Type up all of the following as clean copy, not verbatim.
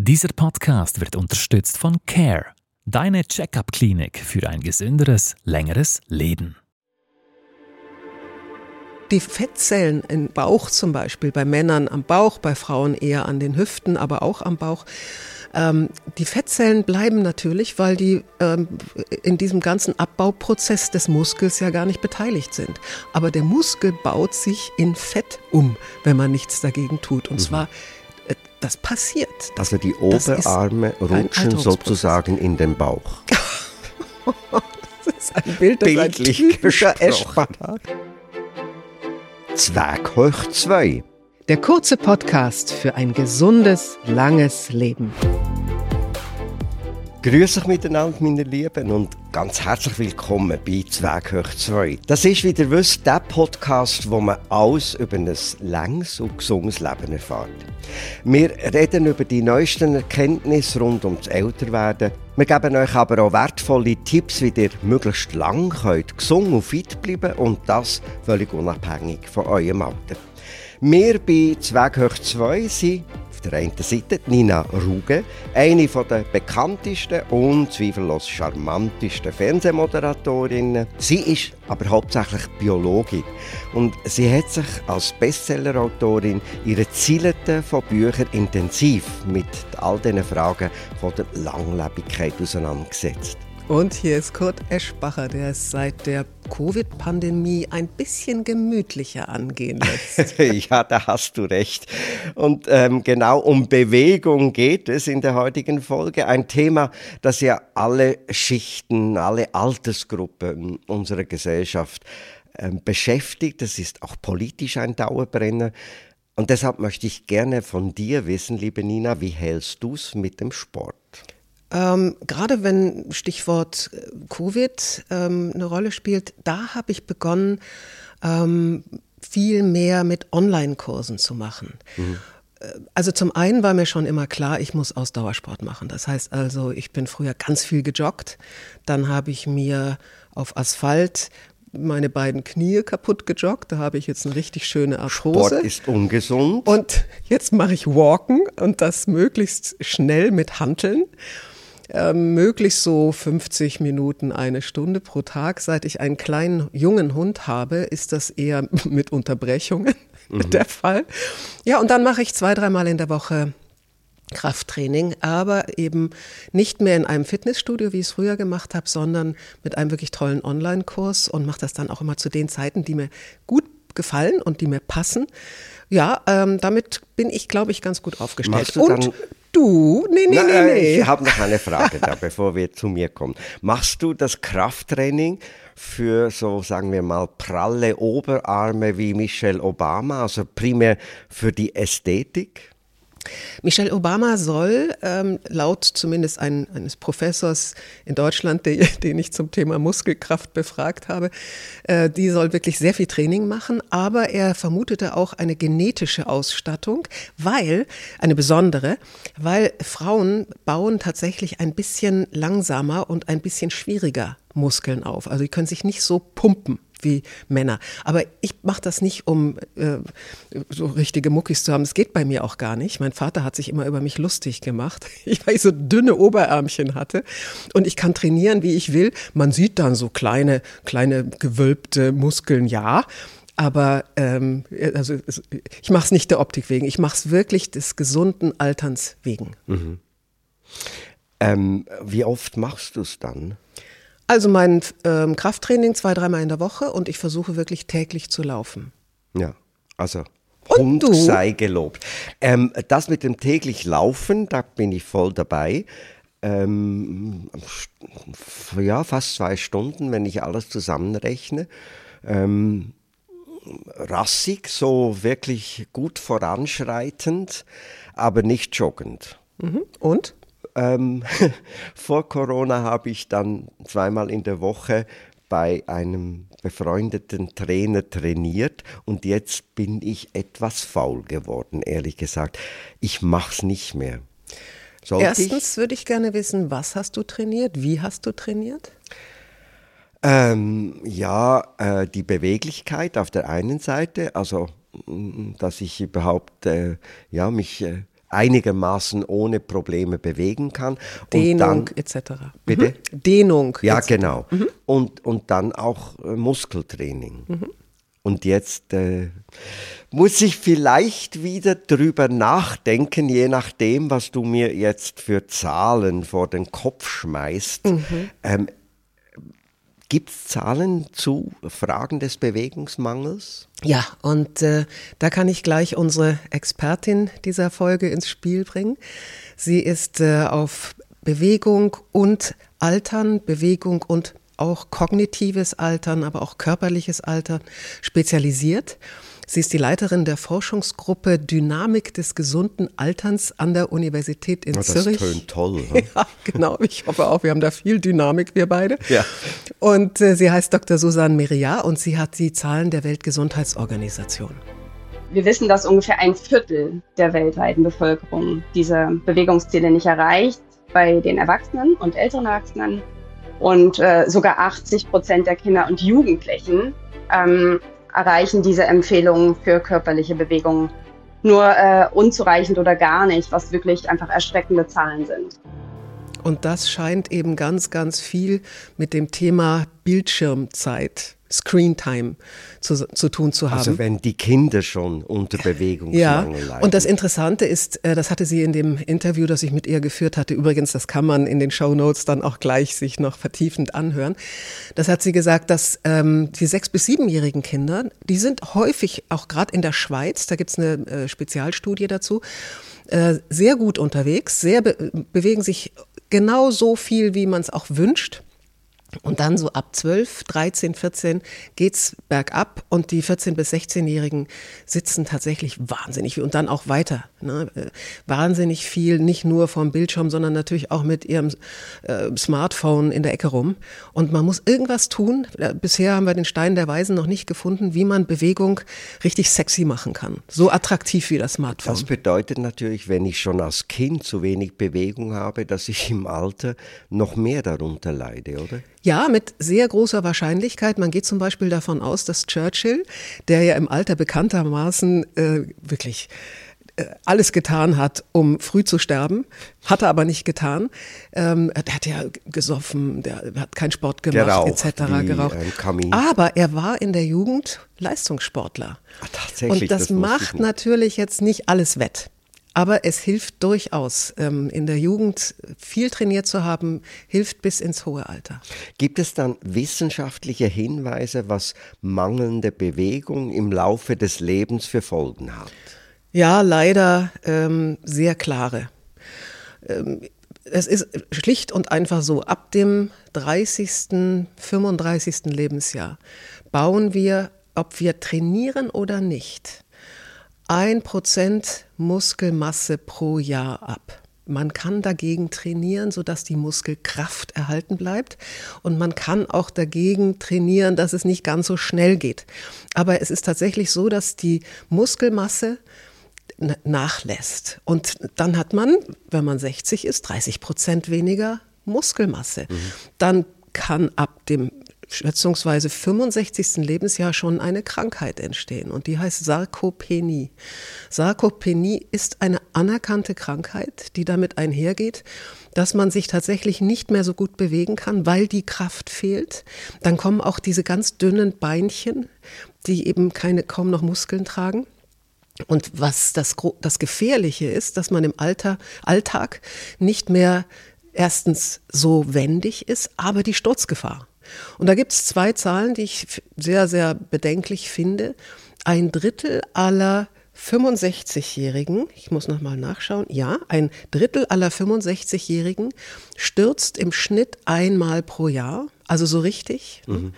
Dieser Podcast wird unterstützt von CARE, deine Check-up-Klinik für ein gesünderes, längeres Leben. Die Fettzellen im Bauch zum Beispiel, bei Männern am Bauch, bei Frauen eher an den Hüften, aber auch am Bauch. Die Fettzellen bleiben natürlich, weil die in diesem ganzen Abbauprozess des Muskels ja gar nicht beteiligt sind. Aber der Muskel baut sich in Fett um, wenn man nichts dagegen tut. Und zwar, das passiert. Also die Oberarme rutschen sozusagen in den Bauch. Das ist ein Bild, das ein typischer Aeschbacher hat. Zwäg hoch zwei. Der kurze Podcast für ein gesundes, langes Leben. Grüß euch miteinander, meine Lieben, und ganz herzlich willkommen bei Zwäg hoch zwei. Das ist, wie ihr wisst, der Podcast, wo man alles über ein langes und gesundes Leben erfährt. Wir reden über die neuesten Erkenntnisse rund ums Älterwerden. Wir geben euch aber auch wertvolle Tipps, wie ihr möglichst lang gesund und fit bleiben könnt, und das völlig unabhängig von eurem Alter. Wir bei Zwäg hoch zwei sind auf der einen Seite Nina Ruge, eine der bekanntesten und zweifellos charmantesten Fernsehmoderatorinnen. Sie ist aber hauptsächlich Biologin, und sie hat sich als Bestsellerautorin ihre Zielten von Büchern intensiv mit all diesen Fragen von der Langlebigkeit auseinandergesetzt. Und hier ist Kurt Aeschbacher, der es seit der Covid-Pandemie ein bisschen gemütlicher angehen lässt. Ja, da hast du recht. Und genau um Bewegung geht es in der heutigen Folge. Ein Thema, das ja alle Schichten, alle Altersgruppen unserer Gesellschaft beschäftigt. Das ist auch politisch ein Dauerbrenner. Und deshalb möchte ich gerne von dir wissen, liebe Nina, wie hältst du es mit dem Sport? Gerade wenn Stichwort Covid eine Rolle spielt, da habe ich begonnen, viel mehr mit Online-Kursen zu machen. Also zum einen war mir schon immer klar, ich muss Ausdauersport machen. Das heißt also, ich bin früher ganz viel gejoggt, dann habe ich mir auf Asphalt meine beiden Knie kaputt gejoggt. Da habe ich jetzt eine richtig schöne Arthrose. Sport ist ungesund. Und jetzt mache ich Walken, und das möglichst schnell mit Hanteln. Möglichst so 50 Minuten, eine Stunde pro Tag. Seit ich einen kleinen, jungen Hund habe, ist das eher mit Unterbrechungen der Fall. Ja, und dann mache ich 2-3 Mal in der Woche Krafttraining, aber eben nicht mehr in einem Fitnessstudio, wie ich es früher gemacht habe, sondern mit einem wirklich tollen Online-Kurs, und mache das dann auch immer zu den Zeiten, die mir gut gefallen und die mir passen. Ja, damit bin ich, glaube ich, ganz gut aufgestellt. Und du? Nee. Ich habe noch eine Frage da, bevor wir zu mir kommen. Machst du das Krafttraining für so, sagen wir mal, pralle Oberarme wie Michelle Obama, also primär für die Ästhetik? Michelle Obama soll laut zumindest eines Professors in Deutschland, den ich zum Thema Muskelkraft befragt habe, die soll wirklich sehr viel Training machen, aber er vermutete auch eine genetische Ausstattung, eine besondere, weil Frauen bauen tatsächlich ein bisschen langsamer und ein bisschen schwieriger Muskeln auf. Also die können sich nicht so pumpen wie Männer. Aber ich mache das nicht, um so richtige Muckis zu haben. Das geht bei mir auch gar nicht. Mein Vater hat sich immer über mich lustig gemacht, weil ich so dünne Oberärmchen hatte. Und ich kann trainieren, wie ich will. Man sieht dann so kleine gewölbte Muskeln, ja. Aber also ich mache es nicht der Optik wegen. Ich mache es wirklich des gesunden Alterns wegen. Wie oft machst du es dann? Also mein Krafttraining 2-3 Mal in der Woche, und ich versuche wirklich täglich zu laufen. Ja, also Hund sei gelobt. Das mit dem täglich Laufen, da bin ich voll dabei. Ja, fast 2 Stunden, wenn ich alles zusammenrechne. Rassig, so wirklich gut voranschreitend, aber nicht joggend. Und? Vor Corona habe ich dann 2-mal in der Woche bei einem befreundeten Trainer trainiert, und jetzt bin ich etwas faul geworden, ehrlich gesagt. Ich mache es nicht mehr. Erstens würde ich gerne wissen, was hast du trainiert? Wie hast du trainiert? Die Beweglichkeit auf der einen Seite, also dass ich überhaupt mich einigermaßen ohne Probleme bewegen kann. Und Dehnung dann, etc. Bitte? Dehnung. Ja, etc. Genau. Mhm. Und dann auch Muskeltraining. Mhm. Und jetzt muss ich vielleicht wieder drüber nachdenken, je nachdem, was du mir jetzt für Zahlen vor den Kopf schmeißt. Mhm. Gibt es Zahlen zu Fragen des Bewegungsmangels? Ja, und da kann ich gleich unsere Expertin dieser Folge ins Spiel bringen. Sie ist auf Bewegung und Altern, Bewegung und auch kognitives Altern, aber auch körperliches Altern spezialisiert. Sie ist die Leiterin der Forschungsgruppe Dynamik des gesunden Alterns an der Universität in Zürich. Das tönt toll. Hm? Ja, genau. Ich hoffe auch, wir haben da viel Dynamik, wir beide. Ja. Und sie heißt Dr. Susanne Mérillat und sie hat die Zahlen der Weltgesundheitsorganisation. Wir wissen, dass ungefähr 1/4 der weltweiten Bevölkerung diese Bewegungsziele nicht erreicht, bei den Erwachsenen und älteren Erwachsenen und sogar 80% der Kinder und Jugendlichen erreichen diese Empfehlungen für körperliche Bewegungen nur unzureichend oder gar nicht, was wirklich einfach erschreckende Zahlen sind. Und das scheint eben ganz, ganz viel mit dem Thema Bildschirmzeit, Screentime zu tun zu haben. Also wenn die Kinder schon unter Bewegungsmangel leiden. Und das Interessante ist, das hatte sie in dem Interview, das ich mit ihr geführt hatte, übrigens, das kann man in den Shownotes dann auch gleich sich noch vertiefend anhören. Das hat sie gesagt, dass die 6- bis 7-jährigen Kinder, die sind häufig, auch gerade in der Schweiz, da gibt es eine Spezialstudie dazu, sehr gut unterwegs, bewegen sich genau so viel, wie man es auch wünscht. Und dann so ab 12, 13, 14 geht's bergab und die 14- bis 16-Jährigen sitzen tatsächlich wahnsinnig viel und dann auch weiter, ne? Wahnsinnig viel, nicht nur vom Bildschirm, sondern natürlich auch mit ihrem Smartphone in der Ecke rum. Und man muss irgendwas tun. Bisher haben wir den Stein der Weisen noch nicht gefunden, wie man Bewegung richtig sexy machen kann. So attraktiv wie das Smartphone. Das bedeutet natürlich, wenn ich schon als Kind zu wenig Bewegung habe, dass ich im Alter noch mehr darunter leide, oder? Ja, mit sehr großer Wahrscheinlichkeit. Man geht zum Beispiel davon aus, dass Churchill, der ja im Alter bekanntermaßen wirklich alles getan hat, um früh zu sterben, hat er aber nicht getan. Er hat ja gesoffen, der hat keinen Sport gemacht, etc. geraucht. Aber er war in der Jugend Leistungssportler. Ach, tatsächlich, und das macht natürlich jetzt nicht alles wett. Aber es hilft durchaus, in der Jugend viel trainiert zu haben, hilft bis ins hohe Alter. Gibt es dann wissenschaftliche Hinweise, was mangelnde Bewegung im Laufe des Lebens für Folgen hat? Ja, leider sehr klare. Es ist schlicht und einfach so, ab dem 30., 35. Lebensjahr bauen wir, ob wir trainieren oder nicht, 1% Muskelmasse pro Jahr ab. Man kann dagegen trainieren, sodass die Muskelkraft erhalten bleibt. Und man kann auch dagegen trainieren, dass es nicht ganz so schnell geht. Aber es ist tatsächlich so, dass die Muskelmasse nachlässt. Und dann hat man, wenn man 60 ist, 30% weniger Muskelmasse. Mhm. Dann kann ab dem schätzungsweise 65. Lebensjahr schon eine Krankheit entstehen und die heißt Sarkopenie. Sarkopenie ist eine anerkannte Krankheit, die damit einhergeht, dass man sich tatsächlich nicht mehr so gut bewegen kann, weil die Kraft fehlt. Dann kommen auch diese ganz dünnen Beinchen, die eben kaum noch Muskeln tragen. Und was das Gefährliche ist, dass man im Alltag nicht mehr erstens so wendig ist, aber die Sturzgefahr. Und da gibt es 2 Zahlen, die ich sehr, sehr bedenklich finde. 1/3 aller 65-Jährigen, ich muss nochmal nachschauen, ja, 1/3 aller 65-Jährigen stürzt im Schnitt einmal pro Jahr, also so richtig. Mhm.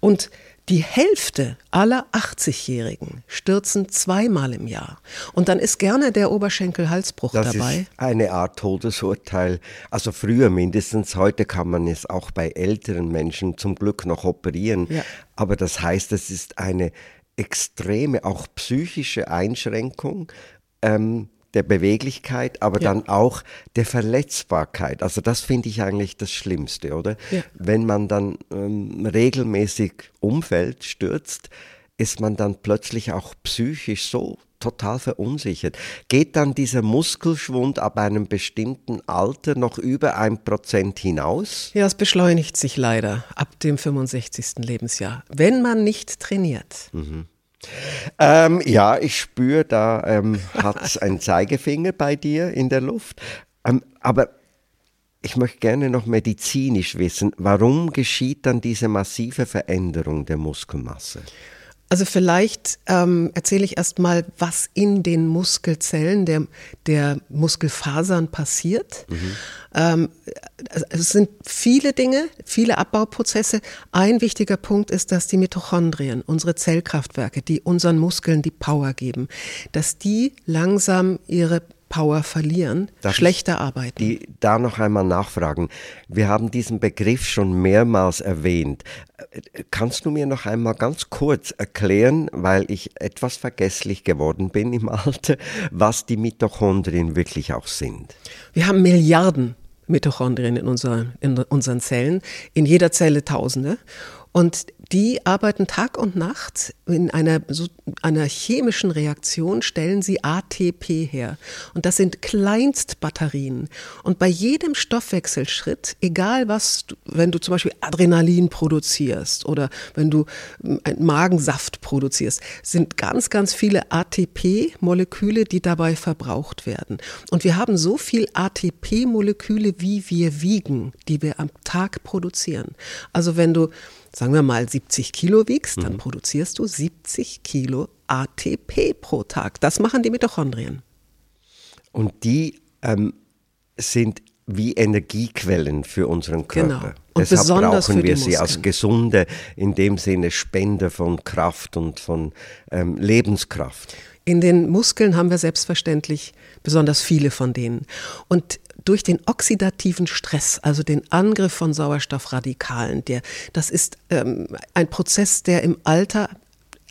Und die Hälfte aller 80-Jährigen stürzen 2-mal im Jahr. Und dann ist gerne der Oberschenkel-Halsbruch dabei. Das ist eine Art Todesurteil. Also früher mindestens, heute kann man es auch bei älteren Menschen zum Glück noch operieren. Ja. Aber das heißt, es ist eine extreme, auch psychische Einschränkung der Beweglichkeit, aber ja, dann auch der Verletzbarkeit. Also das finde ich eigentlich das Schlimmste, oder? Ja. Wenn man dann regelmäßig umfällt, stürzt, ist man dann plötzlich auch psychisch so total verunsichert. Geht dann dieser Muskelschwund ab einem bestimmten Alter noch über 1% hinaus? Ja, es beschleunigt sich leider ab dem 65. Lebensjahr, wenn man nicht trainiert. Mhm. Ja, ich spüre, da hat es einen Zeigefinger bei dir in der Luft. Aber ich möchte gerne noch medizinisch wissen, warum geschieht dann diese massive Veränderung der Muskelmasse? Also vielleicht erzähle ich erst mal, was in den Muskelzellen der Muskelfasern passiert. Mhm. Es sind viele Dinge, viele Abbauprozesse. Ein wichtiger Punkt ist, dass die Mitochondrien, unsere Zellkraftwerke, die unseren Muskeln die Power geben, dass die langsam ihre Power verlieren, schlechter arbeiten. Da noch einmal nachfragen. Wir haben diesen Begriff schon mehrmals erwähnt. Kannst du mir noch einmal ganz kurz erklären, weil ich etwas vergesslich geworden bin im Alter, was die Mitochondrien wirklich auch sind? Wir haben Milliarden Mitochondrien in unseren Zellen, in jeder Zelle Tausende. Und die arbeiten Tag und Nacht in einer chemischen Reaktion, stellen sie ATP her. Und das sind Kleinstbatterien. Und bei jedem Stoffwechselschritt, egal was, wenn du zum Beispiel Adrenalin produzierst oder wenn du einen Magensaft produzierst, sind ganz, ganz viele ATP-Moleküle, die dabei verbraucht werden. Und wir haben so viel ATP-Moleküle, wie wir wiegen, die wir am Tag produzieren. Also wenn du, sagen wir mal, 70 Kilo wiegst, dann produzierst du 70 Kilo ATP pro Tag. Das machen die Mitochondrien. Und die sind wie Energiequellen für unseren Körper. Genau. Und deshalb brauchen wir sie als gesunde, in dem Sinne Spender von Kraft und von Lebenskraft. In den Muskeln haben wir selbstverständlich besonders viele von denen. Und durch den oxidativen Stress, also den Angriff von Sauerstoffradikalen, das ist ein Prozess, der im Alter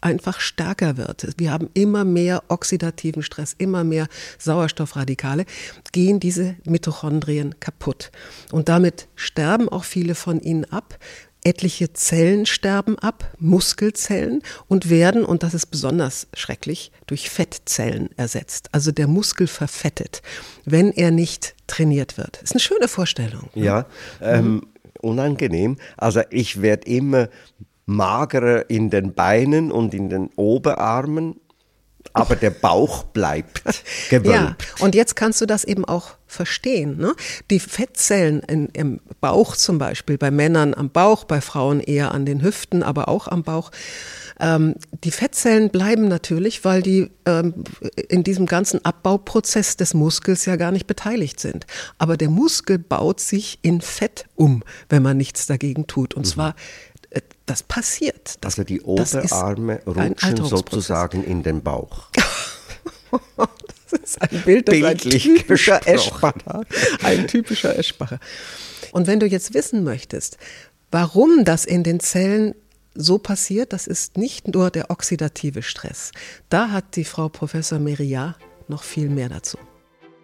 einfach stärker wird. Wir haben immer mehr oxidativen Stress, immer mehr Sauerstoffradikale, gehen diese Mitochondrien kaputt. Und damit sterben auch viele von ihnen ab. Etliche Zellen sterben ab, Muskelzellen, und werden, und das ist besonders schrecklich, durch Fettzellen ersetzt. Also der Muskel verfettet, wenn er nicht trainiert wird. Ist eine schöne Vorstellung. Ja, unangenehm. Also ich werde immer magerer in den Beinen und in den Oberarmen, aber der Bauch bleibt gewölbt. Ja, und jetzt kannst du das eben auch verstehen, ne? Die Fettzellen im Bauch zum Beispiel, bei Männern am Bauch, bei Frauen eher an den Hüften, aber auch am Bauch. Die Fettzellen bleiben natürlich, weil die in diesem ganzen Abbauprozess des Muskels ja gar nicht beteiligt sind. Aber der Muskel baut sich in Fett um, wenn man nichts dagegen tut. Und zwar, das passiert. Also die Oberarme rutschen sozusagen in den Bauch. Das ist ein Bild, das ein typischer Aeschbacher. Und wenn du jetzt wissen möchtest, warum das in den Zellen so passiert, das ist nicht nur der oxidative Stress. Da hat die Frau Professor Mérillat noch viel mehr dazu.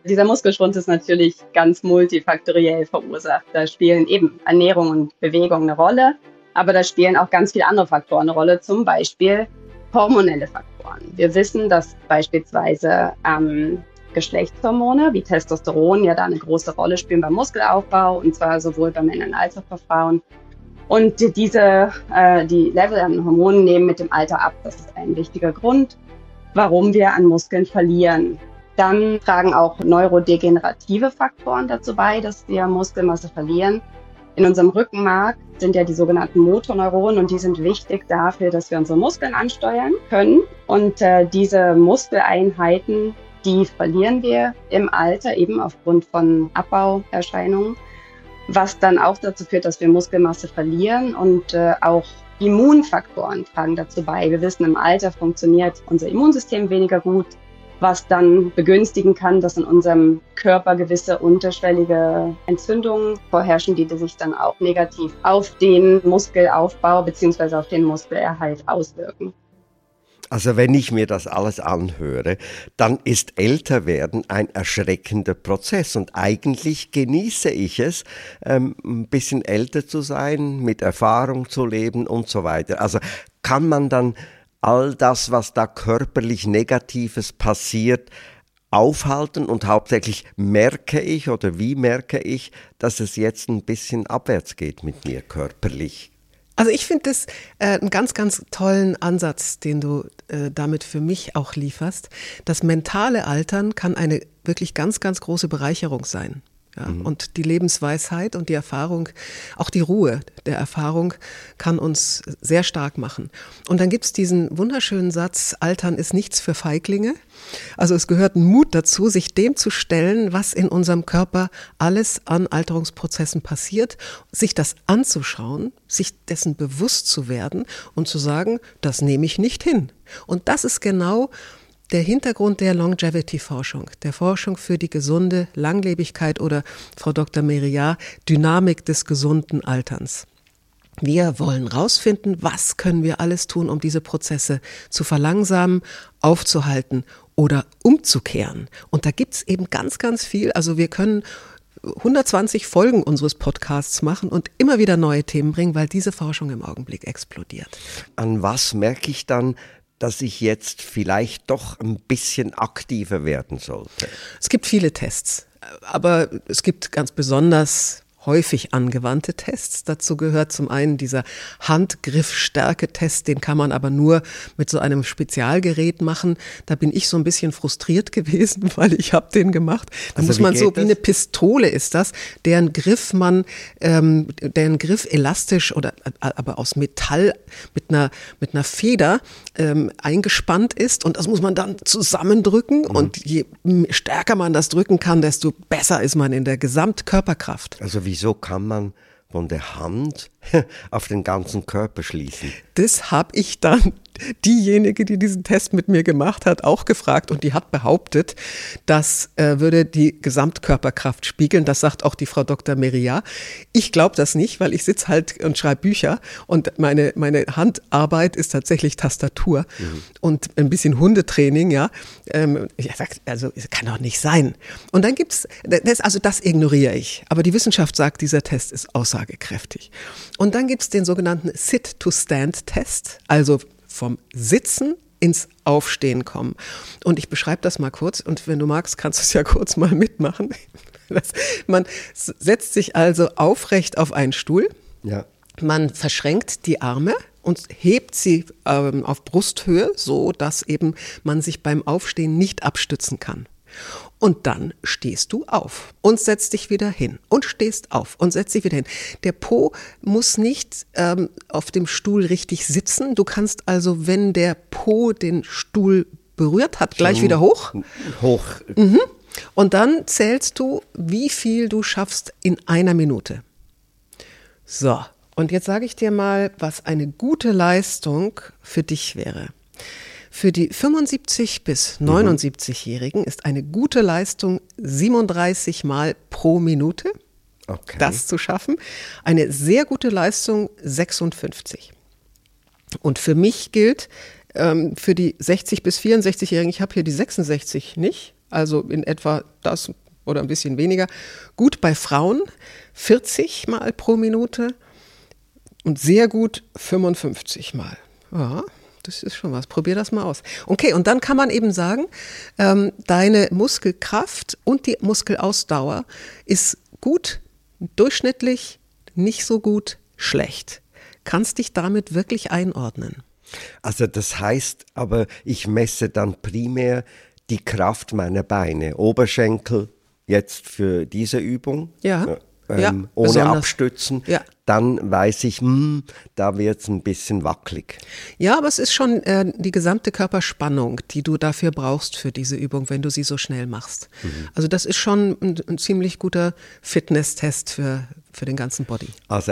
Dieser Muskelschwund ist natürlich ganz multifaktoriell verursacht. Da spielen eben Ernährung und Bewegung eine Rolle. Aber da spielen auch ganz viele andere Faktoren eine Rolle, zum Beispiel hormonelle Faktoren. Wir wissen, dass beispielsweise Geschlechtshormone wie Testosteron ja da eine große Rolle spielen beim Muskelaufbau, und zwar sowohl bei Männern als auch bei Frauen. Und die Level an Hormonen nehmen mit dem Alter ab. Das ist ein wichtiger Grund, warum wir an Muskeln verlieren. Dann tragen auch neurodegenerative Faktoren dazu bei, dass wir Muskelmasse verlieren. In unserem Rückenmark sind ja die sogenannten Motorneuronen, und die sind wichtig dafür, dass wir unsere Muskeln ansteuern können. Und diese Muskeleinheiten, die verlieren wir im Alter eben aufgrund von Abbauerscheinungen, was dann auch dazu führt, dass wir Muskelmasse verlieren, und auch Immunfaktoren tragen dazu bei. Wir wissen, im Alter funktioniert unser Immunsystem weniger gut, was dann begünstigen kann, dass in unserem Körper gewisse unterschwellige Entzündungen vorherrschen, die sich dann auch negativ auf den Muskelaufbau bzw. auf den Muskelerhalt auswirken. Also wenn ich mir das alles anhöre, dann ist Älterwerden ein erschreckender Prozess, und eigentlich genieße ich es, ein bisschen älter zu sein, mit Erfahrung zu leben und so weiter. Also kann man dann all das, was da körperlich Negatives passiert, aufhalten? Und hauptsächlich wie merke ich, dass es jetzt ein bisschen abwärts geht mit mir körperlich? Also ich finde das einen ganz, ganz tollen Ansatz, den du damit für mich auch lieferst. Das mentale Altern kann eine wirklich ganz, ganz große Bereicherung sein. Ja, und die Lebensweisheit und die Erfahrung, auch die Ruhe der Erfahrung kann uns sehr stark machen. Und dann gibt es diesen wunderschönen Satz, Altern ist nichts für Feiglinge. Also es gehört Mut dazu, sich dem zu stellen, was in unserem Körper alles an Alterungsprozessen passiert, sich das anzuschauen, sich dessen bewusst zu werden und zu sagen, das nehme ich nicht hin. Und das ist genau der Hintergrund der Longevity-Forschung, der Forschung für die gesunde Langlebigkeit oder, Frau Dr. Mérillat, Dynamik des gesunden Alterns. Wir wollen rausfinden, was können wir alles tun, um diese Prozesse zu verlangsamen, aufzuhalten oder umzukehren. Und da gibt's eben ganz, ganz viel. Also wir können 120 Folgen unseres Podcasts machen und immer wieder neue Themen bringen, weil diese Forschung im Augenblick explodiert. An was merke ich dann, dass ich jetzt vielleicht doch ein bisschen aktiver werden sollte? Es gibt viele Tests, aber es gibt ganz besonders häufig angewandte Tests. Dazu gehört zum einen dieser Handgriffstärke-Test, den kann man aber nur mit so einem Spezialgerät machen. Da bin ich so ein bisschen frustriert gewesen, weil ich habe den gemacht. Da muss man so, wie eine Pistole ist das, deren Griff elastisch oder aber aus Metall mit einer Feder eingespannt ist, und das muss man dann zusammendrücken, und je stärker man das drücken kann, desto besser ist man in der Gesamtkörperkraft. Also wieso kann man von der Hand auf den ganzen Körper schließen? Das habe ich dann diejenige, die diesen Test mit mir gemacht hat, auch gefragt, und die hat behauptet, das würde die Gesamtkörperkraft spiegeln. Das sagt auch die Frau Dr. Mérillat. Ich glaube das nicht, weil ich sitze halt und schreibe Bücher, und meine Handarbeit ist tatsächlich Tastatur und ein bisschen Hundetraining. Ja, ich sag, also es kann doch nicht sein. Und dann gibt's das ignoriere ich. Aber die Wissenschaft sagt, dieser Test ist aussagekräftig. Und dann gibt es den sogenannten Sit-to-Stand-Test, also vom Sitzen ins Aufstehen kommen. Und ich beschreibe das mal kurz, und wenn du magst, kannst du es ja kurz mal mitmachen. Man setzt sich also aufrecht auf einen Stuhl, ja. Man verschränkt die Arme und hebt sie auf Brusthöhe, so dass eben man sich beim Aufstehen nicht abstützen kann. Und dann stehst du auf und setzt dich wieder hin und stehst auf und setzt dich wieder hin. Der Po muss nicht auf dem Stuhl richtig sitzen. Du kannst also, wenn der Po den Stuhl berührt hat, gleich wieder hoch. Und dann zählst du, wie viel du schaffst in einer Minute. So, und jetzt sage ich dir mal, was eine gute Leistung für dich wäre. Für die 75- bis 79-Jährigen ist eine gute Leistung 37 Mal pro Minute, okay, das zu schaffen. Eine sehr gute Leistung 56. Und für mich gilt, für die 60- bis 64-Jährigen, ich habe hier die 66 nicht, also in etwa das oder ein bisschen weniger, gut bei Frauen 40 Mal pro Minute und sehr gut 55 Mal. Ja. Das ist schon was. Probier das mal aus. Okay, und dann kann man eben sagen, deine Muskelkraft und die Muskelausdauer ist gut, durchschnittlich, nicht so gut, schlecht. Kannst dich damit wirklich einordnen. Also das heißt aber, ich messe dann primär die Kraft meiner Beine. Oberschenkel jetzt für diese Übung. Ja. Ohne besonders abstützen, ja. Dann weiß ich, da wird es ein bisschen wackelig. Ja, aber es ist schon die gesamte Körperspannung, die du dafür brauchst für diese Übung, wenn du sie so schnell machst. Also das ist schon ein ziemlich guter Fitnesstest für den ganzen Body. Also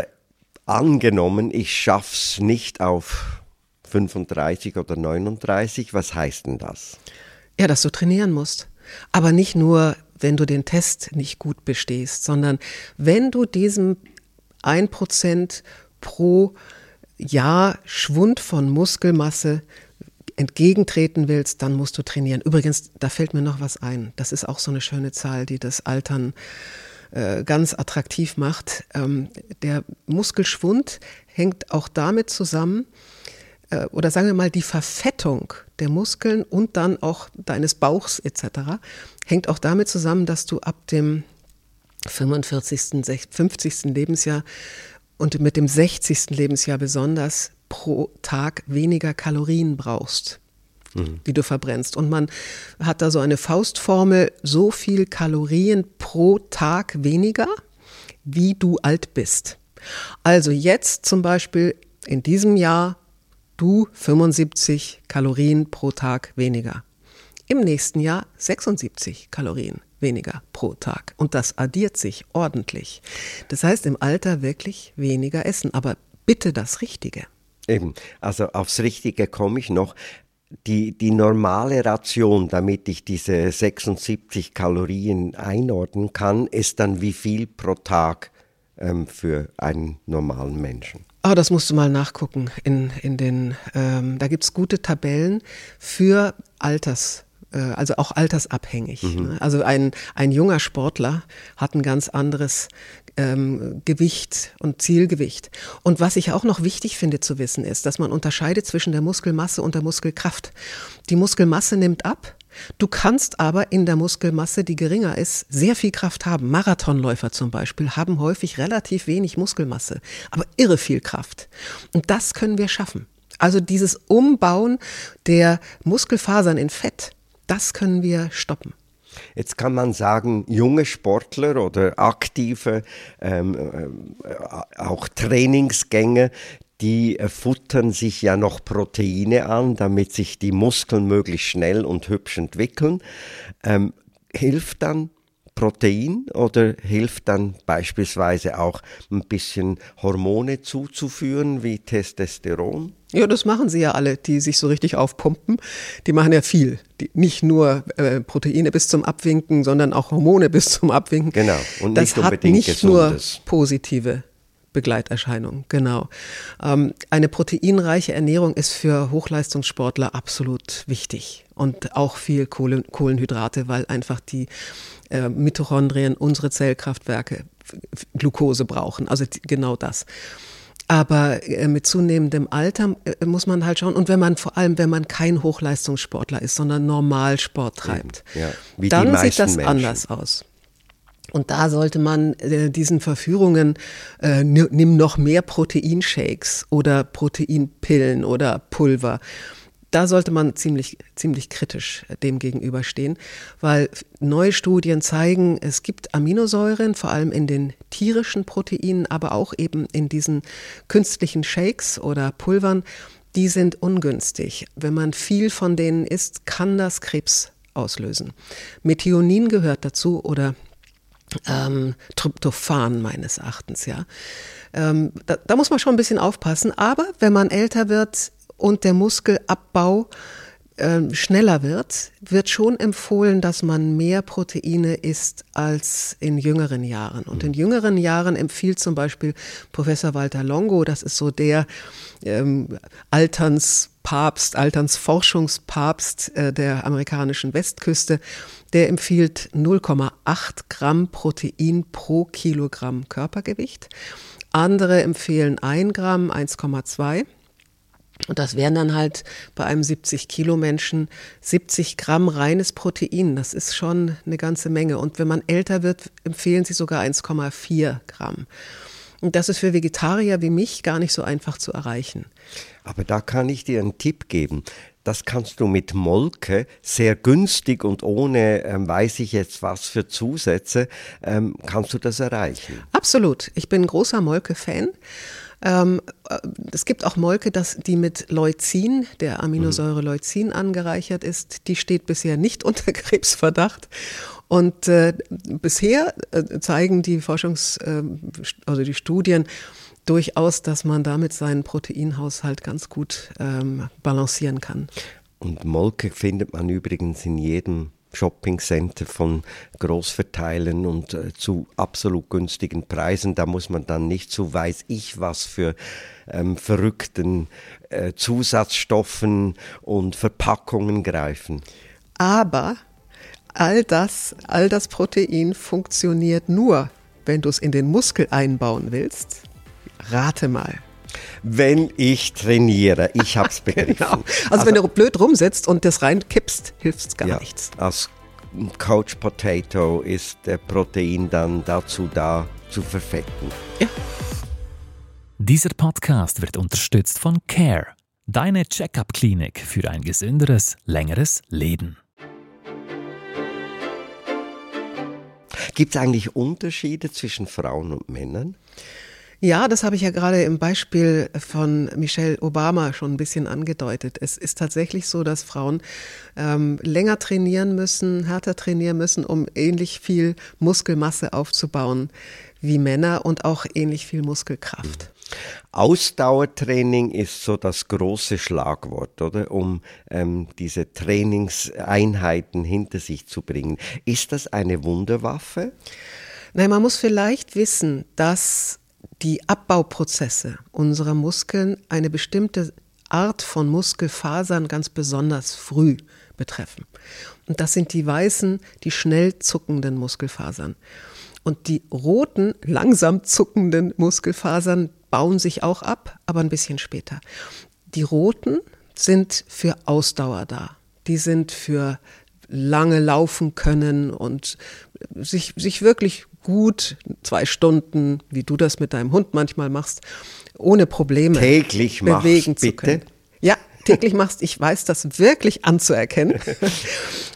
angenommen, ich schaff's nicht auf 35 oder 39, was heißt denn das? Ja, dass du trainieren musst, aber nicht nur, wenn du den Test nicht gut bestehst, sondern wenn du diesem 1% pro Jahr Schwund von Muskelmasse entgegentreten willst, dann musst du trainieren. Übrigens, da fällt mir noch was ein. Das ist auch so eine schöne Zahl, die das Altern ganz attraktiv macht. Der Muskelschwund hängt auch damit zusammen, oder sagen wir mal die Verfettung der Muskeln und dann auch deines Bauchs etc. hängt auch damit zusammen, dass du ab dem 45., 50. Lebensjahr und mit dem 60. Lebensjahr besonders pro Tag weniger Kalorien brauchst, die du verbrennst. Und man hat da so eine Faustformel, so viel Kalorien pro Tag weniger, wie du alt bist. Also jetzt zum Beispiel in diesem Jahr du 75 Kalorien pro Tag weniger. Im nächsten Jahr 76 Kalorien weniger pro Tag. Und das addiert sich ordentlich. Das heißt, im Alter wirklich weniger essen. Aber bitte das Richtige. Eben, also aufs Richtige komme ich noch. Die normale Ration, damit ich diese 76 Kalorien einordnen kann, ist dann wie viel pro Tag für einen normalen Menschen? Oh, das musst du mal nachgucken. Da gibt es gute Tabellen für also auch altersabhängig. Mhm. Also ein junger Sportler hat ein ganz anderes Gewicht und Zielgewicht. Und was ich auch noch wichtig finde zu wissen ist, dass man unterscheidet zwischen der Muskelmasse und der Muskelkraft. Die Muskelmasse nimmt ab, du kannst aber in der Muskelmasse, die geringer ist, sehr viel Kraft haben. Marathonläufer zum Beispiel haben häufig relativ wenig Muskelmasse, aber irre viel Kraft. Und das können wir schaffen. Also dieses Umbauen der Muskelfasern in Fett, das können wir stoppen. Jetzt kann man sagen, junge Sportler oder aktive, auch Trainingsgänge, die futtern sich ja noch Proteine an, damit sich die Muskeln möglichst schnell und hübsch entwickeln. Hilft dann Protein oder hilft dann beispielsweise auch ein bisschen Hormone zuzuführen, wie Testosteron? Ja, das machen sie ja alle, die sich so richtig aufpumpen. Die machen ja viel. Nicht nur Proteine bis zum Abwinken, sondern auch Hormone bis zum Abwinken. Genau. Und das nicht unbedingt Gesundes. Nur positive Begleiterscheinungen, genau. Eine proteinreiche Ernährung ist für Hochleistungssportler absolut wichtig und auch viel Kohlenhydrate, weil einfach die Mitochondrien, unsere Zellkraftwerke, Glucose brauchen, also genau das. Aber mit zunehmendem Alter muss man halt schauen. Und vor allem, wenn man kein Hochleistungssportler ist, sondern Normalsport treibt, ja, dann sieht das anders aus. Und da sollte man diesen Verführungen, nimm noch mehr Proteinshakes oder Proteinpillen oder Pulver. Da sollte man ziemlich kritisch dem gegenüberstehen, weil neue Studien zeigen, es gibt Aminosäuren, vor allem in den tierischen Proteinen, aber auch eben in diesen künstlichen Shakes oder Pulvern, die sind ungünstig. Wenn man viel von denen isst, kann das Krebs auslösen. Methionin gehört dazu oder Tryptophan meines Erachtens, ja. Da muss man schon ein bisschen aufpassen, aber wenn man älter wird und der Muskelabbau schneller wird schon empfohlen, dass man mehr Proteine isst als in jüngeren Jahren. Und in jüngeren Jahren empfiehlt zum Beispiel Professor Walter Longo, das ist so der Alternsforschungspapst der amerikanischen Westküste, der empfiehlt 0,8 Gramm Protein pro Kilogramm Körpergewicht. Andere empfehlen 1 Gramm, 1,2. Und das wären dann halt bei einem 70-Kilo-Menschen 70 Gramm reines Protein. Das ist schon eine ganze Menge. Und wenn man älter wird, empfehlen sie sogar 1,4 Gramm. Und das ist für Vegetarier wie mich gar nicht so einfach zu erreichen. Aber da kann ich dir einen Tipp geben. Das kannst du mit Molke sehr günstig und ohne, weiß ich jetzt was für Zusätze, kannst du das erreichen. Absolut. Ich bin ein großer Molke-Fan. Es gibt auch Molke, die mit Leucin, der Aminosäure Leucin, angereichert ist. Die steht bisher nicht unter Krebsverdacht. Und bisher zeigen die die Studien durchaus, dass man damit seinen Proteinhaushalt ganz gut balancieren kann. Und Molke findet man übrigens in jedem Shoppingcenter von Großverteilern und zu absolut günstigen Preisen. Da muss man dann nicht zu weiß ich was für verrückten Zusatzstoffen und Verpackungen greifen. Aber all das Protein funktioniert nur, wenn du es in den Muskel einbauen willst. Rate mal. Wenn ich trainiere, ich habe es begriffen. Genau. Also wenn du blöd rumsitzt und das reinkippst, hilft es gar nichts. Als Coach Potato ist der Protein dann dazu da, zu verfetten. Ja. Dieser Podcast wird unterstützt von CARE, deine Check-up-Klinik für ein gesünderes, längeres Leben. Gibt es eigentlich Unterschiede zwischen Frauen und Männern? Ja, das habe ich ja gerade im Beispiel von Michelle Obama schon ein bisschen angedeutet. Es ist tatsächlich so, dass Frauen länger trainieren müssen, härter trainieren müssen, um ähnlich viel Muskelmasse aufzubauen wie Männer und auch ähnlich viel Muskelkraft. Ausdauertraining ist so das große Schlagwort, oder? Um diese Trainingseinheiten hinter sich zu bringen. Ist das eine Wunderwaffe? Nein, man muss vielleicht wissen, dass die Abbauprozesse unserer Muskeln eine bestimmte Art von Muskelfasern ganz besonders früh betreffen. Und das sind die weißen, die schnell zuckenden Muskelfasern. Und die roten, langsam zuckenden Muskelfasern bauen sich auch ab, aber ein bisschen später. Die roten sind für Ausdauer da. Die sind für lange laufen können und sich wirklich gut 2 Stunden, wie du das mit deinem Hund manchmal machst, ohne Probleme täglich bewegen zu können. Bitte? Ja, täglich machst. Ich weiß das wirklich anzuerkennen.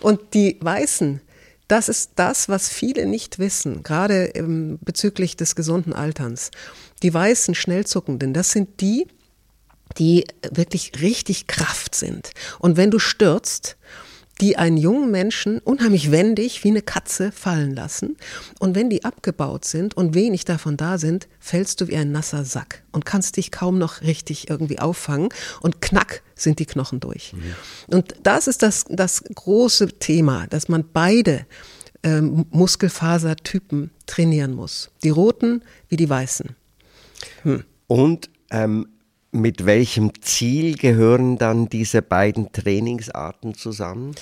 Und die weißen, das ist das, was viele nicht wissen, gerade bezüglich des gesunden Alterns. Die weißen Schnellzuckenden, das sind die, die wirklich richtig Kraft sind. Und wenn du stürzt, die einen jungen Menschen unheimlich wendig wie eine Katze fallen lassen. Und wenn die abgebaut sind und wenig davon da sind, fällst du wie ein nasser Sack und kannst dich kaum noch richtig irgendwie auffangen und knack sind die Knochen durch. Mhm. Und das ist das große Thema, dass man beide Muskelfasertypen trainieren muss. Die roten wie die weißen. Und mit welchem Ziel gehören dann diese beiden Trainingsarten zusammen?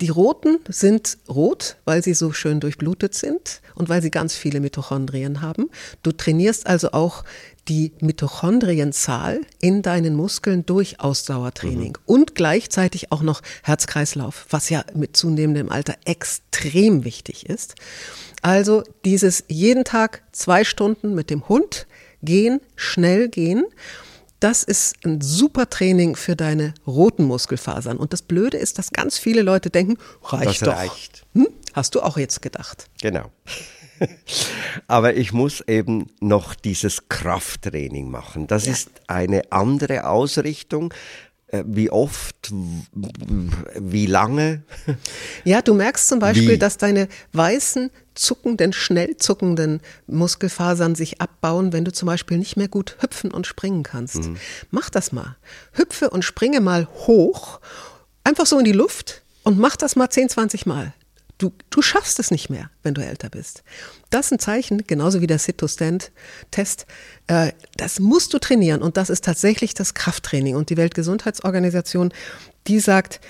Die roten sind rot, weil sie so schön durchblutet sind und weil sie ganz viele Mitochondrien haben. Du trainierst also auch die Mitochondrienzahl in deinen Muskeln durch Ausdauertraining und gleichzeitig auch noch Herz-Kreislauf, was ja mit zunehmendem Alter extrem wichtig ist. Also dieses jeden Tag 2 Stunden mit dem Hund gehen, schnell gehen. Das ist ein super Training für deine roten Muskelfasern. Und das Blöde ist, dass ganz viele Leute denken, reicht das doch. Reicht. Hast du auch jetzt gedacht. Genau. Aber ich muss eben noch dieses Krafttraining machen. Das ist eine andere Ausrichtung. Wie oft, wie lange? Ja, du merkst zum Beispiel, dass deine weißen, zuckenden, schnell zuckenden Muskelfasern sich abbauen, wenn du zum Beispiel nicht mehr gut hüpfen und springen kannst. Mhm. Mach das mal. Hüpfe und springe mal hoch, einfach so in die Luft und mach das mal 10, 20 Mal. Du schaffst es nicht mehr, wenn du älter bist. Das ist ein Zeichen, genauso wie der Sit-to-Stand-Test. Das musst du trainieren und das ist tatsächlich das Krafttraining. Und die Weltgesundheitsorganisation, die sagt,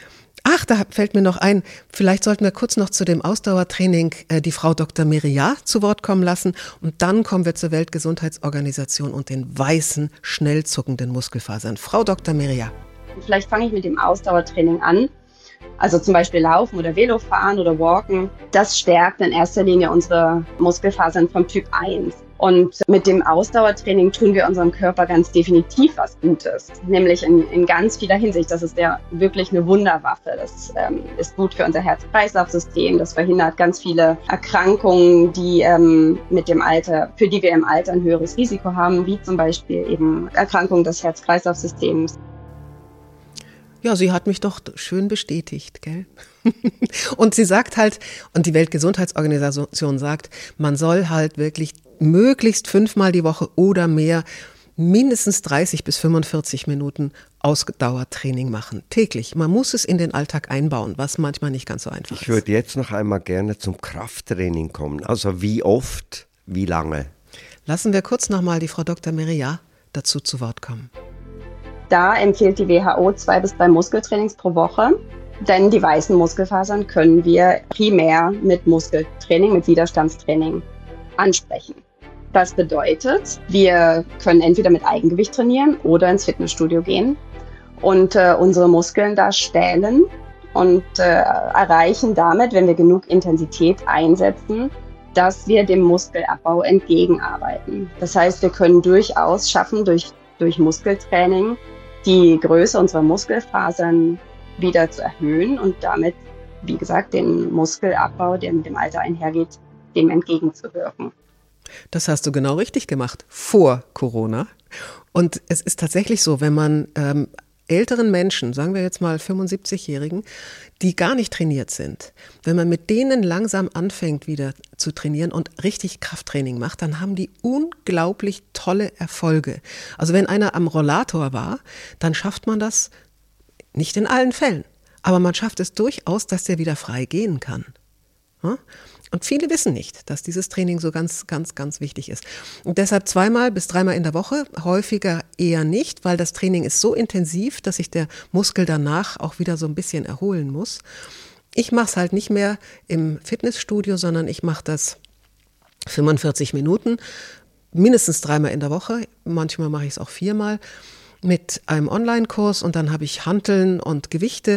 da fällt mir noch ein, vielleicht sollten wir kurz noch zu dem Ausdauertraining die Frau Dr. Mérillat zu Wort kommen lassen. Und dann kommen wir zur Weltgesundheitsorganisation und den weißen, schnell zuckenden Muskelfasern. Frau Dr. Mérillat. Vielleicht fange ich mit dem Ausdauertraining an. Also zum Beispiel Laufen oder Velofahren oder Walken, das stärkt in erster Linie unsere Muskelfasern vom Typ 1. Und mit dem Ausdauertraining tun wir unserem Körper ganz definitiv was Gutes, nämlich in ganz vieler Hinsicht. Das ist ja wirklich eine Wunderwaffe. Das ist gut für unser Herz-Kreislauf-System. Das verhindert ganz viele Erkrankungen, die für die wir im Alter ein höheres Risiko haben, wie zum Beispiel eben Erkrankungen des Herz-Kreislauf-Systems. Ja, sie hat mich doch schön bestätigt, gell? Und sie sagt halt, und die Weltgesundheitsorganisation sagt, man soll halt wirklich möglichst 5-mal die Woche oder mehr mindestens 30 bis 45 Minuten Ausdauertraining machen, täglich. Man muss es in den Alltag einbauen, was manchmal nicht ganz so einfach ist. Ich würde jetzt noch einmal gerne zum Krafttraining kommen. Also wie oft, wie lange? Lassen wir kurz nochmal die Frau Dr. Mérillat dazu zu Wort kommen. Da empfiehlt die WHO 2 bis 3 Muskeltrainings pro Woche, denn die weißen Muskelfasern können wir primär mit Muskeltraining, mit Widerstandstraining ansprechen. Das bedeutet, wir können entweder mit Eigengewicht trainieren oder ins Fitnessstudio gehen und unsere Muskeln da stählen und erreichen damit, wenn wir genug Intensität einsetzen, dass wir dem Muskelabbau entgegenarbeiten. Das heißt, wir können durchaus schaffen, durch Muskeltraining die Größe unserer Muskelfasern wieder zu erhöhen und damit, wie gesagt, den Muskelabbau, der mit dem Alter einhergeht, dem entgegenzuwirken. Das hast du genau richtig gemacht, vor Corona. Und es ist tatsächlich so, wenn man älteren Menschen, sagen wir jetzt mal 75-Jährigen, die gar nicht trainiert sind, wenn man mit denen langsam anfängt wieder zu trainieren und richtig Krafttraining macht, dann haben die unglaublich tolle Erfolge. Also wenn einer am Rollator war, dann schafft man das nicht in allen Fällen. Aber man schafft es durchaus, dass der wieder frei gehen kann. Und viele wissen nicht, dass dieses Training so ganz, ganz, ganz wichtig ist. Und deshalb 2-3 Mal in der Woche, häufiger eher nicht, weil das Training ist so intensiv, dass sich der Muskel danach auch wieder so ein bisschen erholen muss. Ich mache es halt nicht mehr im Fitnessstudio, sondern ich mache das 45 Minuten, mindestens 3-mal in der Woche. Manchmal mache ich es auch 4-mal mit einem Online-Kurs und dann habe ich Hanteln und Gewichte.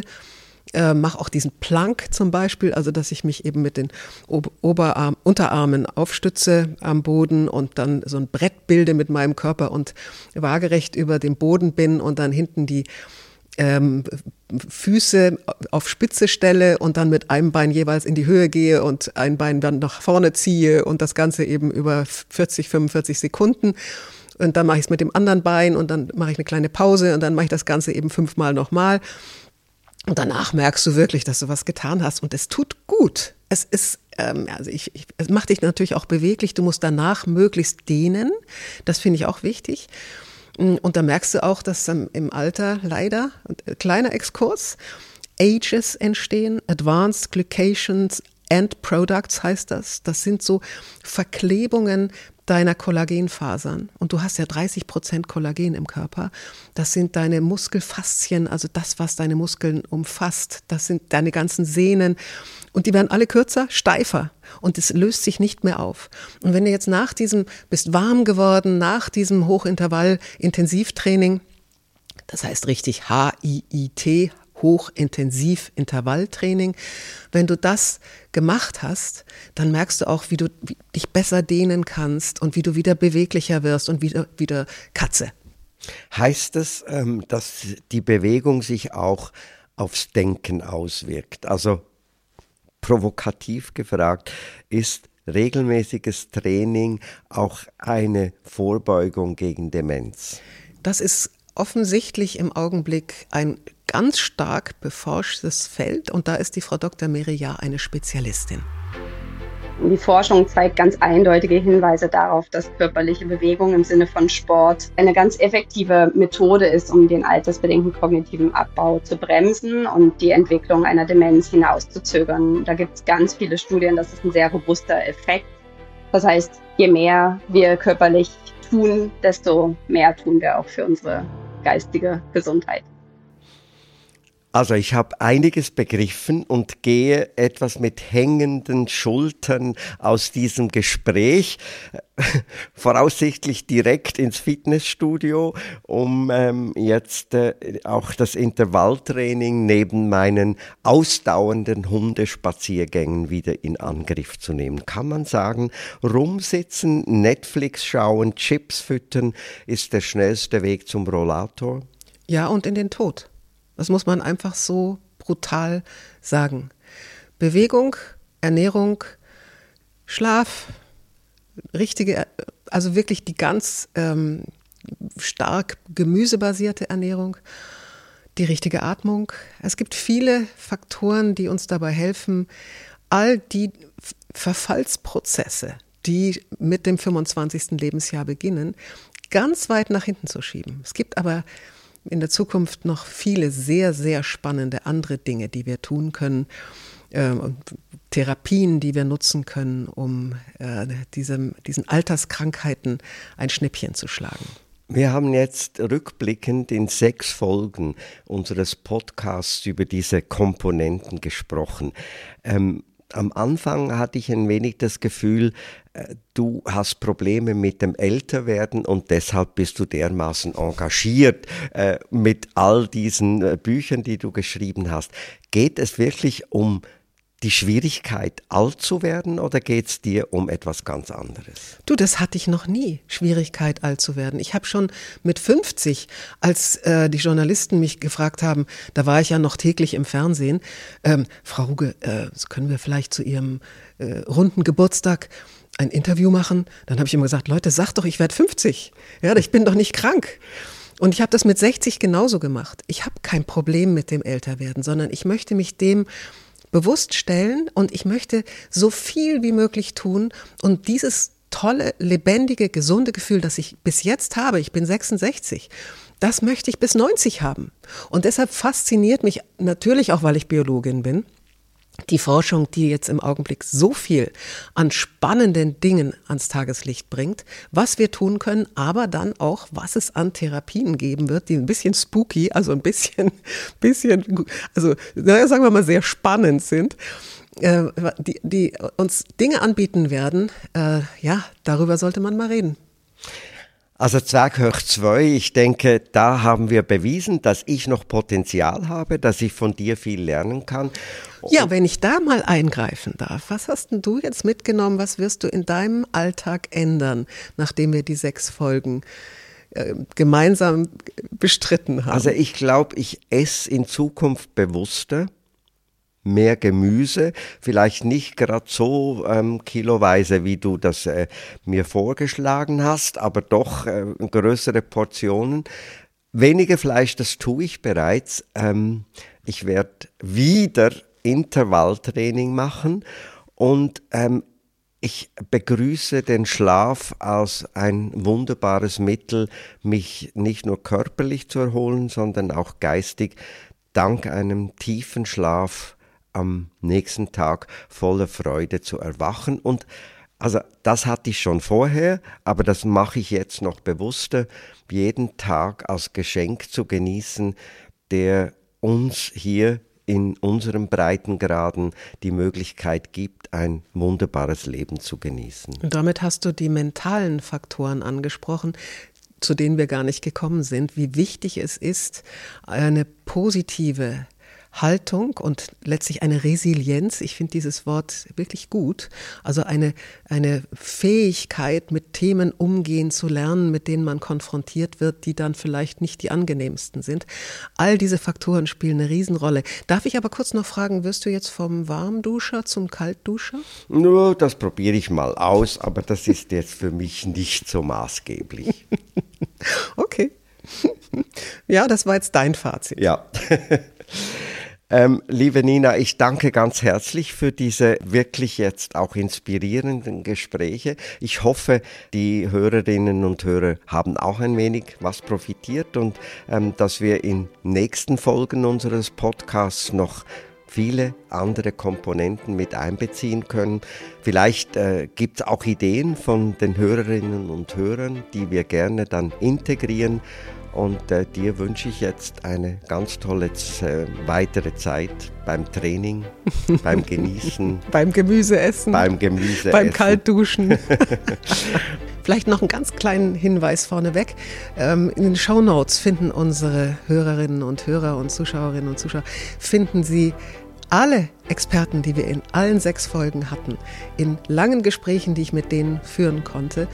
Mache auch diesen Plank zum Beispiel, also dass ich mich eben mit den Unterarmen aufstütze am Boden und dann so ein Brett bilde mit meinem Körper und waagerecht über den Boden bin und dann hinten die Füße auf Spitze stelle und dann mit einem Bein jeweils in die Höhe gehe und ein Bein dann nach vorne ziehe und das Ganze eben über 40, 45 Sekunden. Und dann mache ich es mit dem anderen Bein und dann mache ich eine kleine Pause und dann mache ich das Ganze eben 5-mal nochmal. Und danach merkst du wirklich, dass du was getan hast und es tut gut. Es ist, es macht dich natürlich auch beweglich. Du musst danach möglichst dehnen. Das finde ich auch wichtig. Und da merkst du auch, dass im Alter leider, kleiner Exkurs, Ages entstehen, Advanced Glycations and Products heißt das. Das sind so Verklebungen deiner Kollagenfasern. Und du hast ja 30% Kollagen im Körper. Das sind deine Muskelfaszien, also das, was deine Muskeln umfasst. Das sind deine ganzen Sehnen. Und die werden alle kürzer, steifer. Und es löst sich nicht mehr auf. Und wenn du jetzt bist warm geworden, nach diesem Hochintervall-Intensivtraining, das heißt richtig HIIT, Hochintensiv-Intervalltraining. Wenn du das gemacht hast, dann merkst du auch, wie du dich besser dehnen kannst und wie du wieder beweglicher wirst und wieder Katze. Heißt es, dass die Bewegung sich auch aufs Denken auswirkt? Also provokativ gefragt, ist regelmäßiges Training auch eine Vorbeugung gegen Demenz? Das ist offensichtlich im Augenblick ein ganz stark beforschtes Feld und da ist die Frau Dr. Mérillat eine Spezialistin. Die Forschung zeigt ganz eindeutige Hinweise darauf, dass körperliche Bewegung im Sinne von Sport eine ganz effektive Methode ist, um den altersbedingten kognitiven Abbau zu bremsen und die Entwicklung einer Demenz hinauszuzögern. Da gibt es ganz viele Studien, das ist ein sehr robuster Effekt. Das heißt, je mehr wir körperlich tun, desto mehr tun wir auch für unsere geistige Gesundheit. Also ich habe einiges begriffen und gehe etwas mit hängenden Schultern aus diesem Gespräch, voraussichtlich direkt ins Fitnessstudio, um jetzt auch das Intervalltraining neben meinen ausdauernden Hundespaziergängen wieder in Angriff zu nehmen. Kann man sagen, rumsitzen, Netflix schauen, Chips füttern ist der schnellste Weg zum Rollator? Ja, und in den Tod. Das muss man einfach so brutal sagen. Bewegung, Ernährung, Schlaf, also wirklich die ganz stark gemüsebasierte Ernährung, die richtige Atmung. Es gibt viele Faktoren, die uns dabei helfen, all die Verfallsprozesse, die mit dem 25. Lebensjahr beginnen, ganz weit nach hinten zu schieben. Es gibt aber in der Zukunft noch viele sehr, sehr spannende andere Dinge, die wir tun können, Therapien, die wir nutzen können, um diesen Alterskrankheiten ein Schnippchen zu schlagen. Wir haben jetzt rückblickend in 6 Folgen unseres Podcasts über diese Komponenten gesprochen. Am Anfang hatte ich ein wenig das Gefühl, du hast Probleme mit dem Älterwerden und deshalb bist du dermaßen engagiert mit all diesen Büchern, die du geschrieben hast. Geht es wirklich um die Schwierigkeit, alt zu werden, oder geht es dir um etwas ganz anderes? Du, das hatte ich noch nie, Schwierigkeit, alt zu werden. Ich habe schon mit 50, als die Journalisten mich gefragt haben, da war ich ja noch täglich im Fernsehen, Frau Ruge, können wir vielleicht zu Ihrem runden Geburtstag ein Interview machen? Dann habe ich immer gesagt, Leute, sagt doch, ich werde 50. Ja, ich bin doch nicht krank. Und ich habe das mit 60 genauso gemacht. Ich habe kein Problem mit dem Älterwerden, sondern ich möchte mich dem bewusst stellen und ich möchte so viel wie möglich tun und dieses tolle, lebendige, gesunde Gefühl, das ich bis jetzt habe, ich bin 66, das möchte ich bis 90 haben. Und deshalb fasziniert mich natürlich auch, weil ich Biologin bin, die Forschung, die jetzt im Augenblick so viel an spannenden Dingen ans Tageslicht bringt, was wir tun können, aber dann auch, was es an Therapien geben wird, die ein bisschen spooky, also ein bisschen, also sagen wir mal sehr spannend sind, die uns Dinge anbieten werden, ja, darüber sollte man mal reden. Also Zwäg hoch zwei, ich denke, da haben wir bewiesen, dass ich noch Potenzial habe, dass ich von dir viel lernen kann. Ja, wenn ich da mal eingreifen darf, was hast denn du jetzt mitgenommen, was wirst du in deinem Alltag ändern, nachdem wir die 6 Folgen gemeinsam bestritten haben? Also ich glaube, ich esse in Zukunft bewusster. Mehr Gemüse, vielleicht nicht gerade so kiloweise, wie du das mir vorgeschlagen hast, aber doch größere Portionen. Weniger Fleisch, das tue ich bereits. Ich werde wieder Intervalltraining machen und ich begrüße den Schlaf als ein wunderbares Mittel, mich nicht nur körperlich zu erholen, sondern auch geistig, dank einem tiefen Schlaf am nächsten Tag voller Freude zu erwachen. Und also das hatte ich schon vorher, aber das mache ich jetzt noch bewusster, jeden Tag als Geschenk zu genießen, der uns hier in unserem Breitengraden die Möglichkeit gibt, ein wunderbares Leben zu genießen. Und damit hast du die mentalen Faktoren angesprochen, zu denen wir gar nicht gekommen sind, wie wichtig es ist, eine positive Haltung und letztlich eine Resilienz, ich finde dieses Wort wirklich gut, also eine Fähigkeit, mit Themen umgehen zu lernen, mit denen man konfrontiert wird, die dann vielleicht nicht die angenehmsten sind. All diese Faktoren spielen eine Riesenrolle. Darf ich aber kurz noch fragen, wirst du jetzt vom Warmduscher zum Kaltduscher? Nur, das probiere ich mal aus, aber das ist jetzt für mich nicht so maßgeblich. Okay. Ja, das war jetzt dein Fazit. Ja. Liebe Nina, ich danke ganz herzlich für diese wirklich jetzt auch inspirierenden Gespräche. Ich hoffe, die Hörerinnen und Hörer haben auch ein wenig was profitiert und dass wir in nächsten Folgen unseres Podcasts noch viele andere Komponenten mit einbeziehen können. Vielleicht gibt es auch Ideen von den Hörerinnen und Hörern, die wir gerne dann integrieren. Und dir wünsche ich jetzt eine ganz tolle weitere Zeit beim Training, beim Genießen. Beim Gemüseessen. Beim Gemüseessen. Beim Kaltduschen. Vielleicht noch einen ganz kleinen Hinweis vorneweg. In den Shownotes finden unsere Hörerinnen und Hörer und Zuschauerinnen und Zuschauer, finden sie alle Experten, die wir in allen 6 Folgen hatten, in langen Gesprächen, die ich mit denen führen konnte.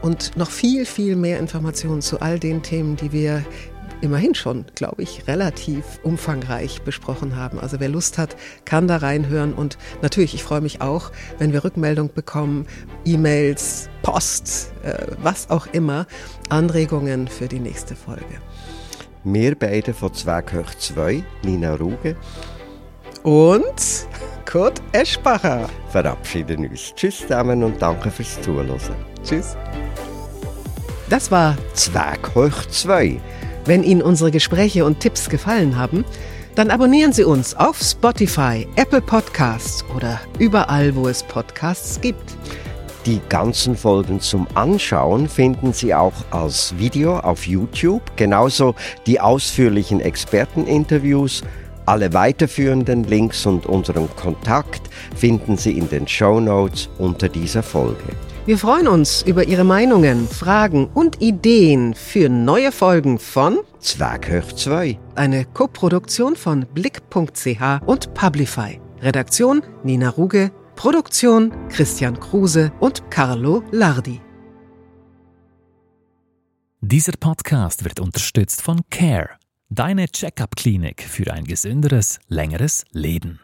Und noch viel, viel mehr Informationen zu all den Themen, die wir immerhin schon, glaube ich, relativ umfangreich besprochen haben. Also wer Lust hat, kann da reinhören. Und natürlich, ich freue mich auch, wenn wir Rückmeldung bekommen, E-Mails, Post, was auch immer, Anregungen für die nächste Folge. Wir beide von Zwäg hoch zwei, Nina Ruge und Kurt Aeschbacher verabschieden uns. Tschüss zusammen und danke fürs Zuhören. Tschüss. Das war Zwäg hoch zwei. Wenn Ihnen unsere Gespräche und Tipps gefallen haben, dann abonnieren Sie uns auf Spotify, Apple Podcasts oder überall, wo es Podcasts gibt. Die ganzen Folgen zum Anschauen finden Sie auch als Video auf YouTube, genauso die ausführlichen Experteninterviews. Alle weiterführenden Links und unseren Kontakt finden Sie in den Shownotes unter dieser Folge. Wir freuen uns über Ihre Meinungen, Fragen und Ideen für neue Folgen von Zwäg hoch zwei. Eine Koproduktion von Blick.ch und Publify. Redaktion Nina Ruge, Produktion Christian Kruse und Carlo Lardi. Dieser Podcast wird unterstützt von CARE, deine Check-up-Klinik für ein gesünderes, längeres Leben.